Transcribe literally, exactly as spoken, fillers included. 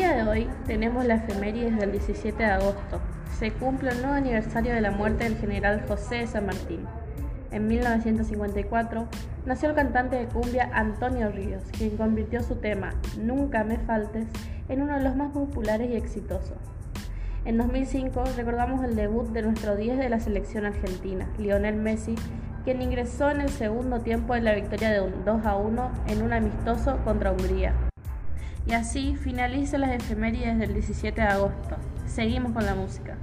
día de hoy tenemos la efemérides del diecisiete de agosto. Se cumple el nuevo aniversario de la muerte del general José de San Martín. En mil novecientos cincuenta y cuatro nació el cantante de cumbia Antonio Ríos, quien convirtió su tema Nunca me faltes en uno de los más populares y exitosos. En dos mil cinco recordamos el debut de nuestro diez de la selección argentina, Lionel Messi, quien ingresó en el segundo tiempo de la victoria de un dos a uno en un amistoso contra Hungría. Y así finalizan las efemérides del diecisiete de agosto. Seguimos con la música.